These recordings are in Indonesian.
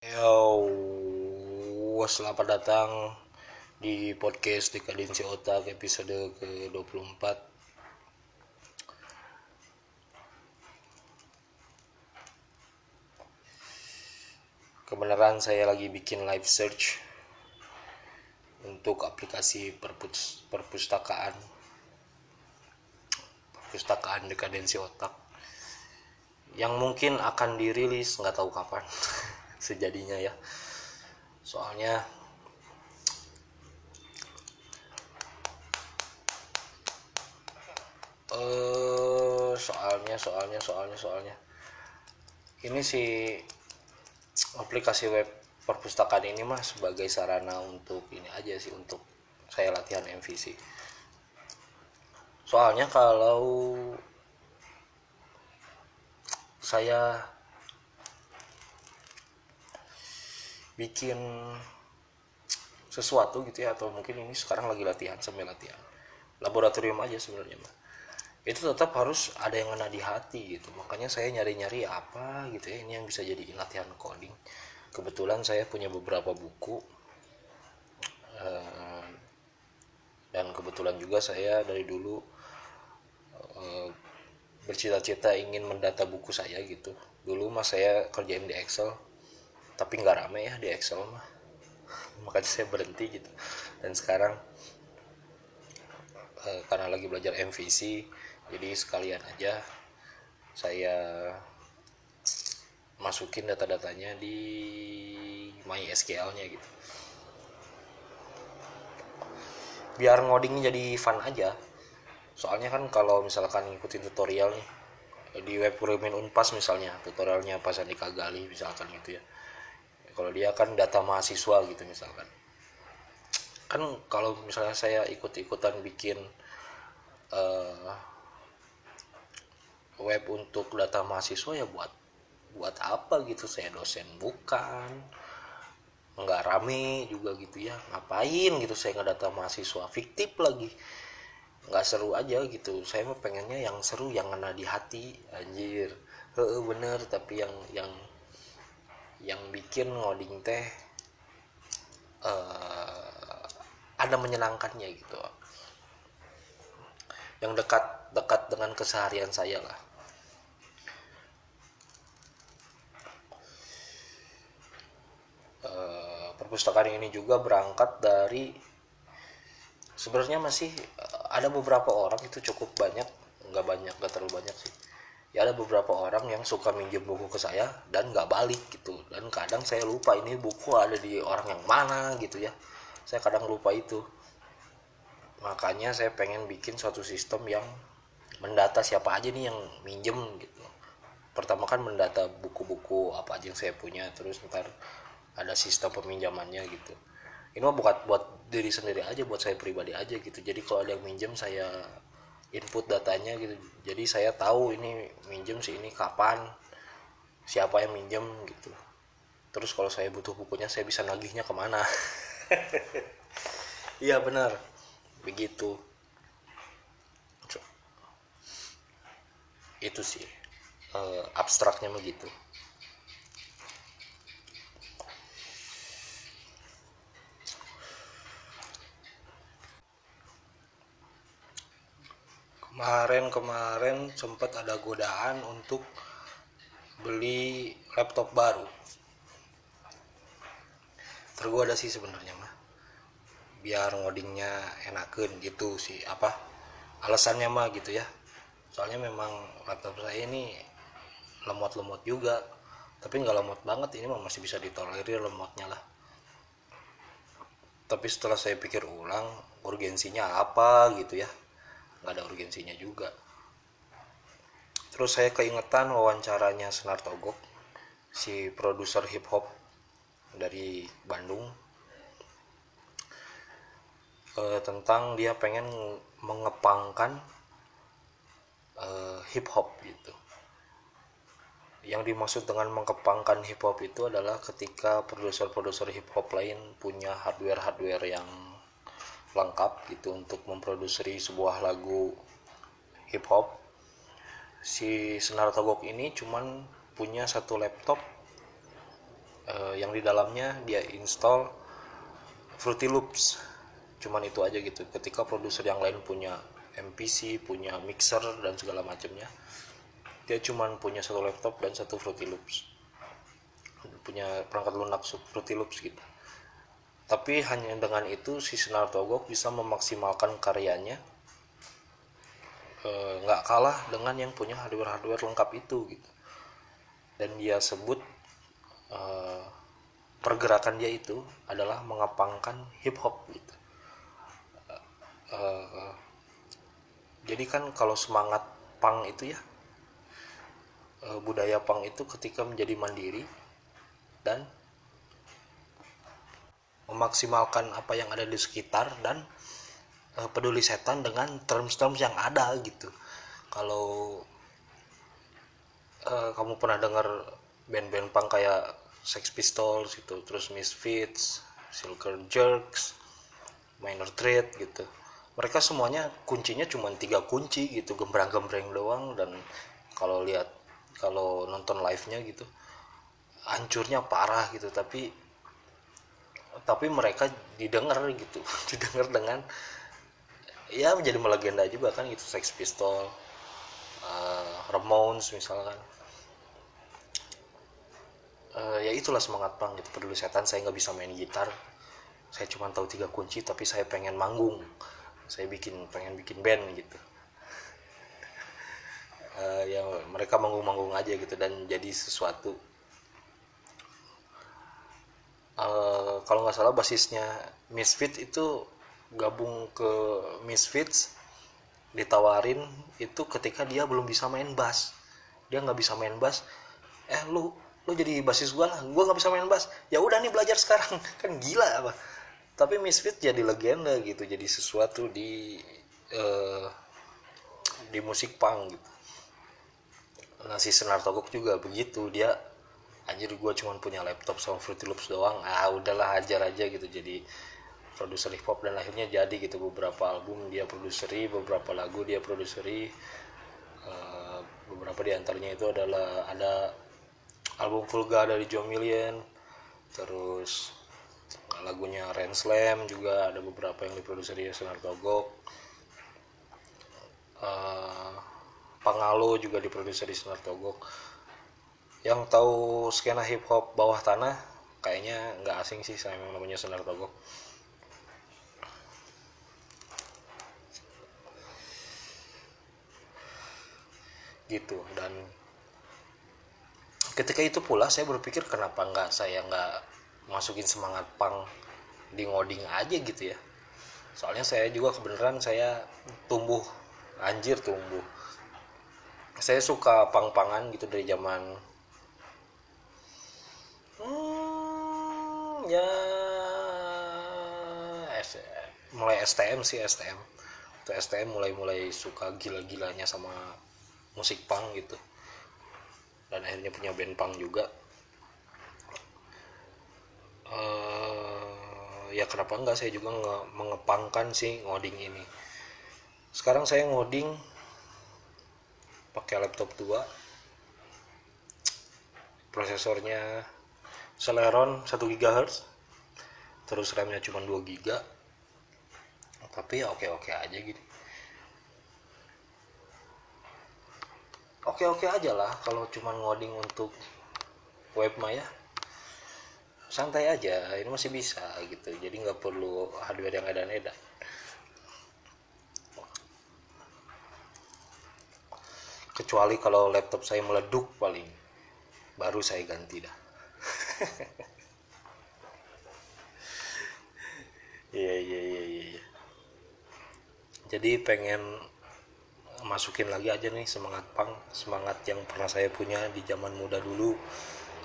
Yo, selamat datang di podcast Dekadensi Otak episode ke-24. Kebenaran saya lagi bikin live search untuk aplikasi perpustakaan Dekadensi Otak yang mungkin akan dirilis nggak tahu kapan. Sejadinya ya, soalnya soalnya ini si aplikasi web perpustakaan ini mah sebagai sarana untuk ini aja sih, untuk saya latihan MVC. Soalnya kalau saya bikin sesuatu gitu ya, atau mungkin ini sekarang lagi latihan, sambil latihan laboratorium aja sebenarnya mah, itu tetap harus ada yang ngena di hati gitu. Makanya saya nyari-nyari apa gitu ya ini yang bisa jadiin latihan coding. Kebetulan saya punya beberapa buku, dan kebetulan juga saya dari dulu bercita-cita ingin mendata buku saya gitu. Dulu mah saya kerjain di Excel, tapi nggak rame ya di Excel mah, makanya saya berhenti gitu. Dan sekarang karena lagi belajar MVC, jadi sekalian aja saya masukin data-datanya di MySQL-nya gitu, biar ngodingnya jadi fun aja. Soalnya kan kalau misalkan ngikutin tutorial nih di web kurimin Unpas misalnya, tutorialnya Pak Sanika Galih misalkan gitu ya, kalau dia kan data mahasiswa gitu misalkan, kan kalau misalnya saya ikut-ikutan bikin web untuk data mahasiswa, ya buat apa gitu. Saya dosen bukan, nggak rame juga gitu ya, ngapain gitu saya ngedata mahasiswa fiktif lagi, nggak seru aja gitu. Saya mah pengennya yang seru, yang ngena di hati, anjir, bener. Tapi yang bikin ngoding teh ada menyenangkannya gitu, yang dekat dengan keseharian saya lah. Perpustakaan ini juga berangkat dari, sebenarnya masih ada beberapa orang itu, cukup banyak, nggak terlalu banyak sih. Ya ada beberapa orang yang suka minjem buku ke saya dan nggak balik gitu, dan kadang saya lupa ini buku ada di orang yang mana gitu ya, saya kadang lupa itu. Makanya saya pengen bikin suatu sistem yang mendata siapa aja nih yang minjem gitu. Pertama kan mendata buku-buku apa aja yang saya punya, terus ntar ada sistem peminjamannya gitu. Ini mah buat diri sendiri aja, buat saya pribadi aja gitu. Jadi kalau ada yang minjem, saya input datanya gitu, jadi saya tahu ini minjem si ini kapan, siapa yang minjem gitu. Terus kalau saya butuh bukunya, saya bisa nagihnya kemana. Iya benar, begitu. Itu sih abstraknya begitu. Kemarin sempat ada godaan untuk beli laptop baru. Tergoda sih sebenarnya mah, biar ngodingnya enakeun gitu sih, apa alasannya mah gitu ya. Soalnya memang laptop saya ini lemot-lemot juga, tapi nggak lemot banget, ini mah masih bisa ditolerir lemotnya lah. Tapi setelah saya pikir ulang, urgensinya apa gitu ya, nggak ada urgensinya juga. Terus saya keingetan wawancaranya Senartogok, si produser hip hop dari Bandung, tentang dia pengen mengepangkan hip hop gitu. Yang dimaksud dengan mengepangkan hip hop itu adalah ketika produser-produser hip hop lain punya hardware yang lengkap gitu untuk memproduksi sebuah lagu hip hop. Si Senartogok ini cuman punya satu laptop yang di dalamnya dia install Fruity Loops. Cuman itu aja gitu. Ketika produser yang lain punya MPC, punya mixer dan segala macamnya, dia cuman punya satu laptop dan satu Fruity Loops, punya perangkat lunak Fruity Loops gitu. Tapi hanya dengan itu si Senartogok bisa memaksimalkan karyanya, nggak kalah dengan yang punya hardware-hardware lengkap itu gitu. Dan dia sebut pergerakan dia itu adalah mengapangkan hip hop gitu. Jadi kan kalau semangat punk itu ya, budaya punk itu ketika menjadi mandiri dan memaksimalkan apa yang ada di sekitar dan peduli setan dengan terms-terms yang ada gitu. Kalau kamu pernah dengar band-band punk kayak Sex Pistols gitu, terus Misfits, Silker Jerks, Minor Threat gitu. Mereka semuanya kuncinya cuma 3 kunci gitu, gembrang-gembreng doang, dan kalau nonton live-nya gitu, hancurnya parah gitu, tapi mereka didengar gitu, didengar dengan ya menjadi melegenda juga kan gitu. Sex Pistol, Ramones misalkan, ya itulah semangat punk gitu, peduli setan. Saya nggak bisa main gitar, saya cuma tahu 3 kunci, tapi saya pengen manggung, saya pengen bikin band gitu. Ya mereka manggung-manggung aja gitu dan jadi sesuatu. Kalau nggak salah basisnya Misfits itu gabung ke Misfits, ditawarin itu ketika dia belum bisa main bass, dia nggak bisa main bass. Lu jadi basis gue lah, gue nggak bisa main bass, ya udah nih belajar sekarang, kan gila apa. Tapi Misfits jadi legenda gitu, jadi sesuatu di musik punk gitu. Nah si Senartogok juga begitu, dia anjir gue cuma punya laptop sama Fruity Loops doang, udahlah hajar aja gitu, jadi produser hip hop. Dan akhirnya jadi gitu, beberapa album dia produseri, beberapa lagu dia produseri, beberapa diantaranya itu adalah ada album Fulga dari Jomillion, terus lagunya Ranslam juga ada beberapa yang diproduseri Senartogok, Pangalo juga diproduseri Senartogok. Yang tahu skena hip hop bawah tanah kayaknya nggak asing sih sama yang namanya Senartogok. Gitu. Dan ketika itu pula saya berpikir, kenapa saya nggak masukin semangat punk di ngoding aja gitu ya. Soalnya saya juga kebenaran saya tumbuh. Saya suka punk-punkan gitu dari zaman mulai STM itu mulai suka gila-gilanya sama musik punk gitu, dan akhirnya punya band punk juga. Ya kenapa enggak, saya juga mengepangkan si ngoding ini. Sekarang saya ngoding pakai laptop 2, prosesornya Celeron 1 GHz, terus RAM-nya cuma 2 GB. Tapi ya oke-oke aja gitu. Oke-oke aja lah kalau cuma ngoding untuk web maya. Santai aja, ini masih bisa gitu. Jadi nggak perlu hardware yang edan-edan. Kecuali kalau laptop saya meleduk paling, baru saya ganti dah. Iya. Jadi pengen masukin lagi aja nih semangat punk, semangat yang pernah saya punya di zaman muda dulu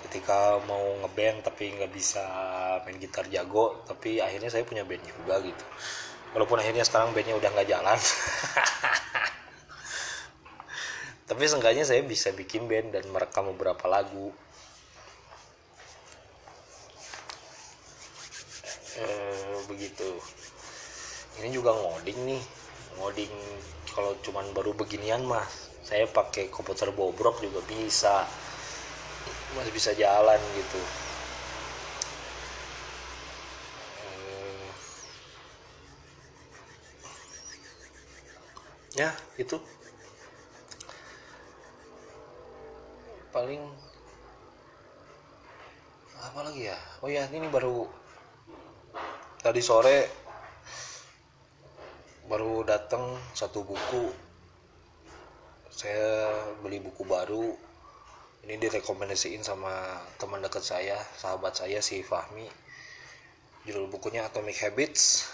ketika mau ngeband tapi nggak bisa main gitar jago, tapi akhirnya saya punya band juga gitu. Walaupun akhirnya sekarang bandnya udah nggak jalan, tapi seenggaknya saya bisa bikin band dan merekam beberapa lagu. Begitu. Ini juga ngoding kalau cuman baru beginian mah saya pakai komputer bobrok juga bisa, masih bisa jalan gitu. ya itu paling apa lagi ya. Oh ya, ini baru tadi sore baru datang satu buku, saya beli buku baru ini, direkomendasiin sama teman dekat saya, sahabat saya si Fahmi. Judul bukunya Atomic Habits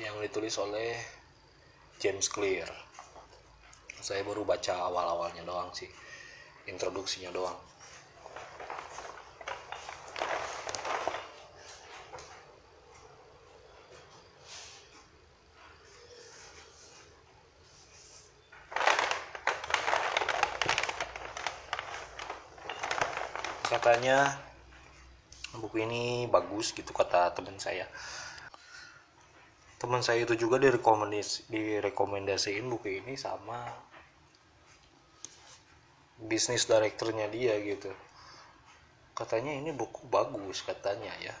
yang ditulis oleh James Clear. Saya baru baca awal-awalnya doang sih, introduksinya doang. Katanya buku ini bagus gitu kata teman saya. Teman saya itu juga direkomendasiin buku ini sama bisnis direkturnya dia gitu. Katanya ini buku bagus katanya ya.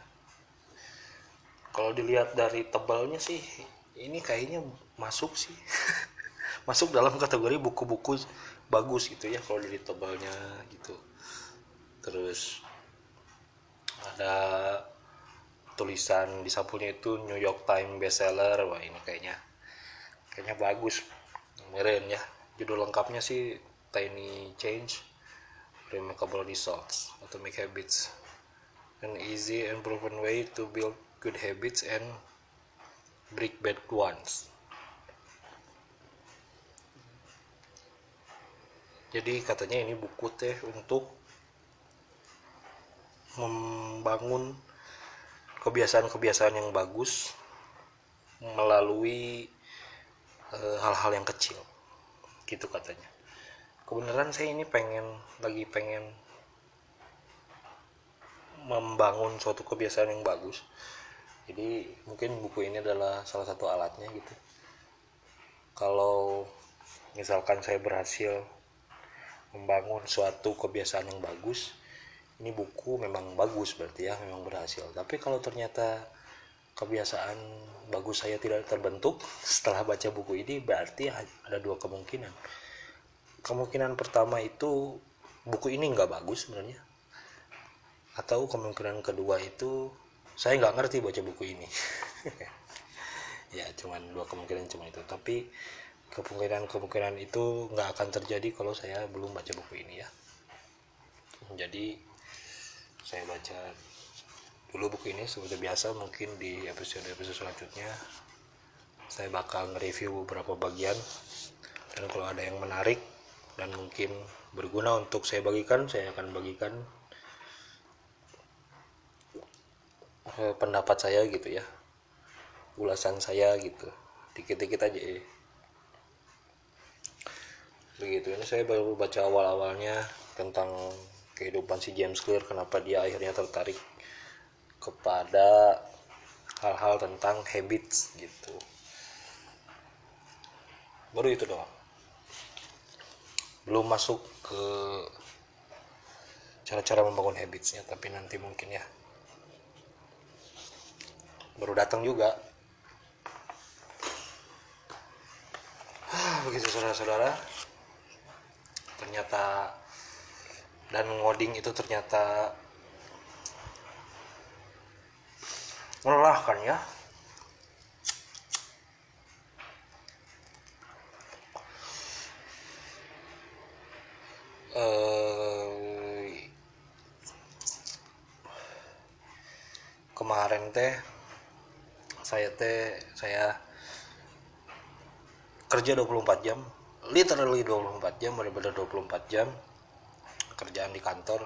Kalau dilihat dari tebalnya sih ini kayaknya masuk sih. Masuk dalam kategori buku-buku bagus gitu ya kalau dari tebalnya gitu. Terus ada tulisan di sampulnya itu New York Times bestseller. Wah ini kayaknya bagus, keren ya. Judul lengkapnya sih Tiny Change, Remarkable Results, Atomic Habits, an easy and proven way to build good habits and break bad ones. Jadi katanya ini buku teh untuk membangun kebiasaan-kebiasaan yang bagus melalui hal-hal yang kecil gitu katanya. Kebenaran saya ini pengen membangun suatu kebiasaan yang bagus, jadi mungkin buku ini adalah salah satu alatnya gitu. Kalau misalkan saya berhasil membangun suatu kebiasaan yang bagus, ini buku memang bagus berarti ya, memang berhasil. Tapi kalau ternyata kebiasaan bagus saya tidak terbentuk setelah baca buku ini, berarti ada dua kemungkinan. Kemungkinan pertama itu buku ini nggak bagus sebenarnya, atau kemungkinan kedua itu saya nggak ngerti baca buku ini. Ya cuman dua kemungkinan cuma itu. Tapi kemungkinan itu nggak akan terjadi kalau saya belum baca buku ini ya. Jadi saya baca dulu buku ini seperti biasa. Mungkin di episode selanjutnya saya bakal nge-review beberapa bagian, dan kalau ada yang menarik dan mungkin berguna untuk saya bagikan, saya akan bagikan pendapat saya gitu ya, ulasan saya gitu, dikit-dikit aja begitu. Ini saya baru baca awal-awalnya tentang kehidupan si James Clear, kenapa dia akhirnya tertarik kepada hal-hal tentang habits gitu. Baru itu doang, belum masuk ke cara-cara membangun habitsnya, tapi nanti mungkin ya. Baru datang juga. Begitu saudara-saudara, ternyata dan ngoding itu ternyata melelahkan ya. Kemarin saya kerja 24 jam, literally 24 jam, benar-benar 24 jam. Kerjaan di kantor,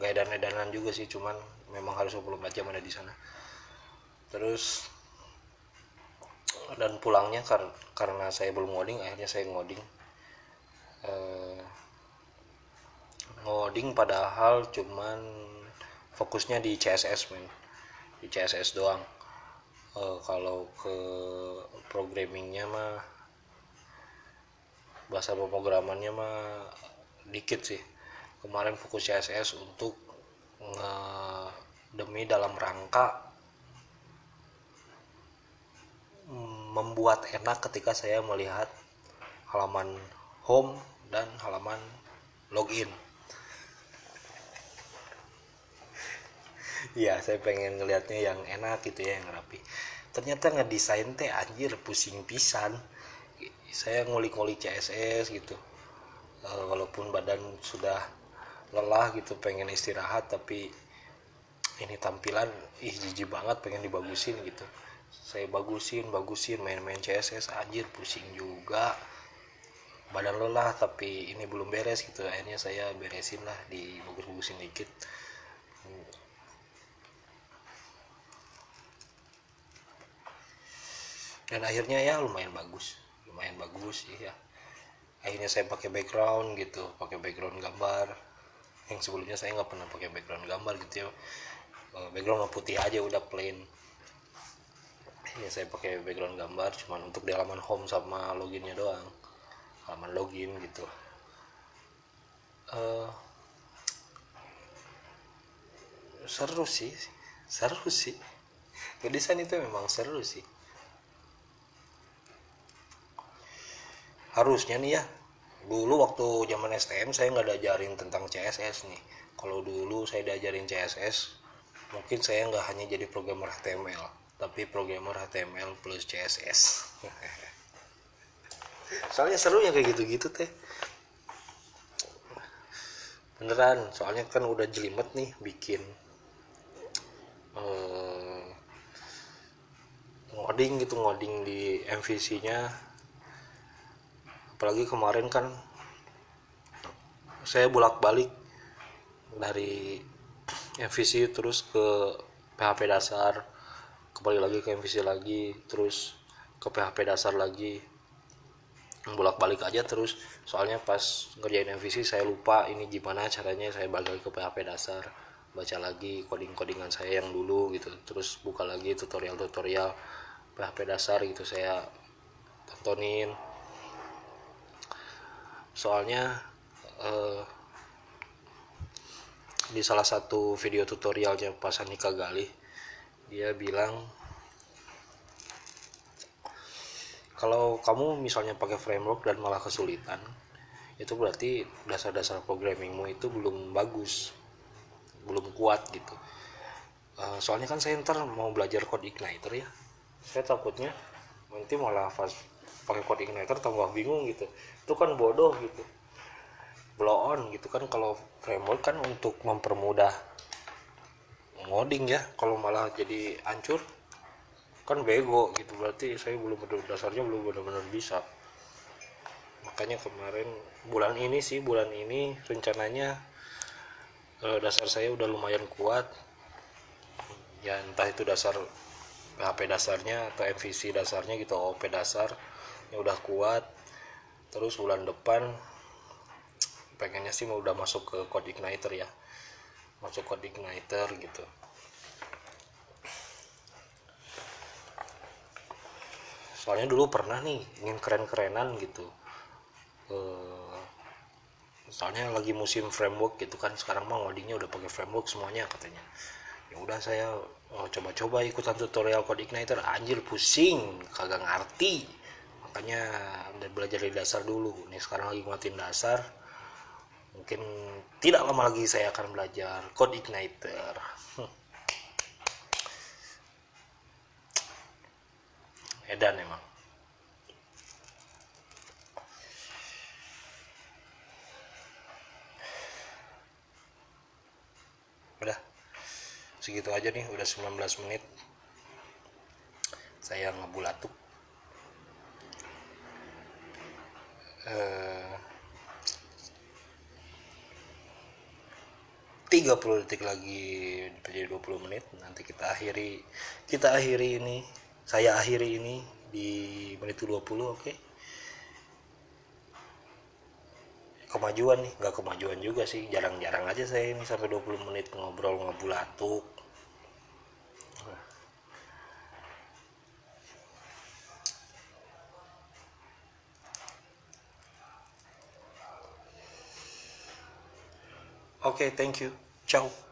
edan-edanan juga sih, cuman memang harus 24 jam ada di sana. Terus dan pulangnya karena saya belum ngoding, akhirnya saya ngoding. Ngoding padahal cuman fokusnya di CSS di CSS doang. Kalau ke programmingnya mah, bahasa pemrogramannya mah dikit sih. Kemarin fokus CSS untuk demi dalam rangka membuat enak ketika saya melihat halaman home dan halaman login. Ya, saya pengen ngelihatnya yang enak gitu ya, yang rapi. Ternyata ngedesain teh anjir pusing pisan. Saya ngulik-ngulik CSS gitu. Walaupun badan sudah lelah gitu, pengen istirahat, tapi ini tampilan jijik banget, pengen dibagusin gitu. Saya bagusin, main-main CSS, anjir pusing juga. Badan lelah tapi ini belum beres gitu. Akhirnya saya beresin lah, dibagus-bagusin dikit. Dan akhirnya ya lumayan bagus ya. Akhirnya saya pakai background gitu, pakai background gambar yang sebelumnya saya nggak pernah pakai background gambar gitu ya. Background putih aja udah plain. Akhirnya saya pakai background gambar cuman untuk di halaman home sama loginnya doang, halaman login gitu. Seru sih ngedesain itu memang seru sih. Harusnya nih ya, dulu waktu zaman STM saya nggak diajarin tentang CSS nih. Kalau dulu saya diajarin CSS, mungkin saya nggak hanya jadi programmer HTML, tapi programmer HTML plus CSS. Soalnya serunya kayak gitu-gitu teh. Beneran, soalnya kan udah jelimet nih bikin ngoding di MVC-nya. Apalagi kemarin kan saya bolak-balik dari MVC terus ke PHP dasar, kembali lagi ke MVC lagi, terus ke PHP dasar lagi, bolak-balik aja terus. Soalnya pas ngerjain MVC saya lupa ini gimana caranya saya balik ke PHP dasar, baca lagi coding-codingan saya yang dulu gitu, terus buka lagi tutorial-tutorial PHP dasar gitu, saya tontonin. Soalnya di salah satu video tutorialnya Pak Sanika Galih, dia bilang kalau kamu misalnya pakai framework dan malah kesulitan, itu berarti dasar-dasar programmingmu itu belum bagus, belum kuat gitu. Soalnya kan saya ntar mau belajar CodeIgniter ya, saya takutnya nanti malah pakai CodeIgniter tambah bingung gitu. Itu kan bodoh gitu, blow on gitu kan. Kalau framework kan untuk mempermudah ngoding ya, kalau malah jadi hancur kan bego gitu. Berarti saya belum dasarnya belum benar-benar bisa. Makanya kemarin bulan ini rencananya dasar saya udah lumayan kuat ya, entah itu dasar PHP dasarnya atau MVC dasarnya gitu, OOP dasar ya udah kuat. Terus bulan depan pengennya sih udah masuk ke CodeIgniter ya, masuk CodeIgniter gitu. Soalnya dulu pernah nih ingin keren-kerenan gitu, soalnya lagi musim framework gitu kan. Sekarang mah ngodingnya udah pakai framework semuanya katanya. Ya udah saya coba-coba ikutan tutorial CodeIgniter, anjir pusing, kagak ngerti. Makanya belajar dari dasar dulu. Nih sekarang lagi nguatin dasar. Mungkin tidak lama lagi saya akan belajar CodeIgniter. Edan emang. Udah. Segitu aja nih, udah 19 menit. Saya ngebulatuk. Tiga 30 detik lagi jadi 20 menit. Nanti saya akhiri ini di menit 20, oke? Kemajuan nih, nggak kemajuan juga sih, jarang-jarang aja saya ini sampai 20 menit ngobrol ngebulatuk. Okay, thank you. Ciao.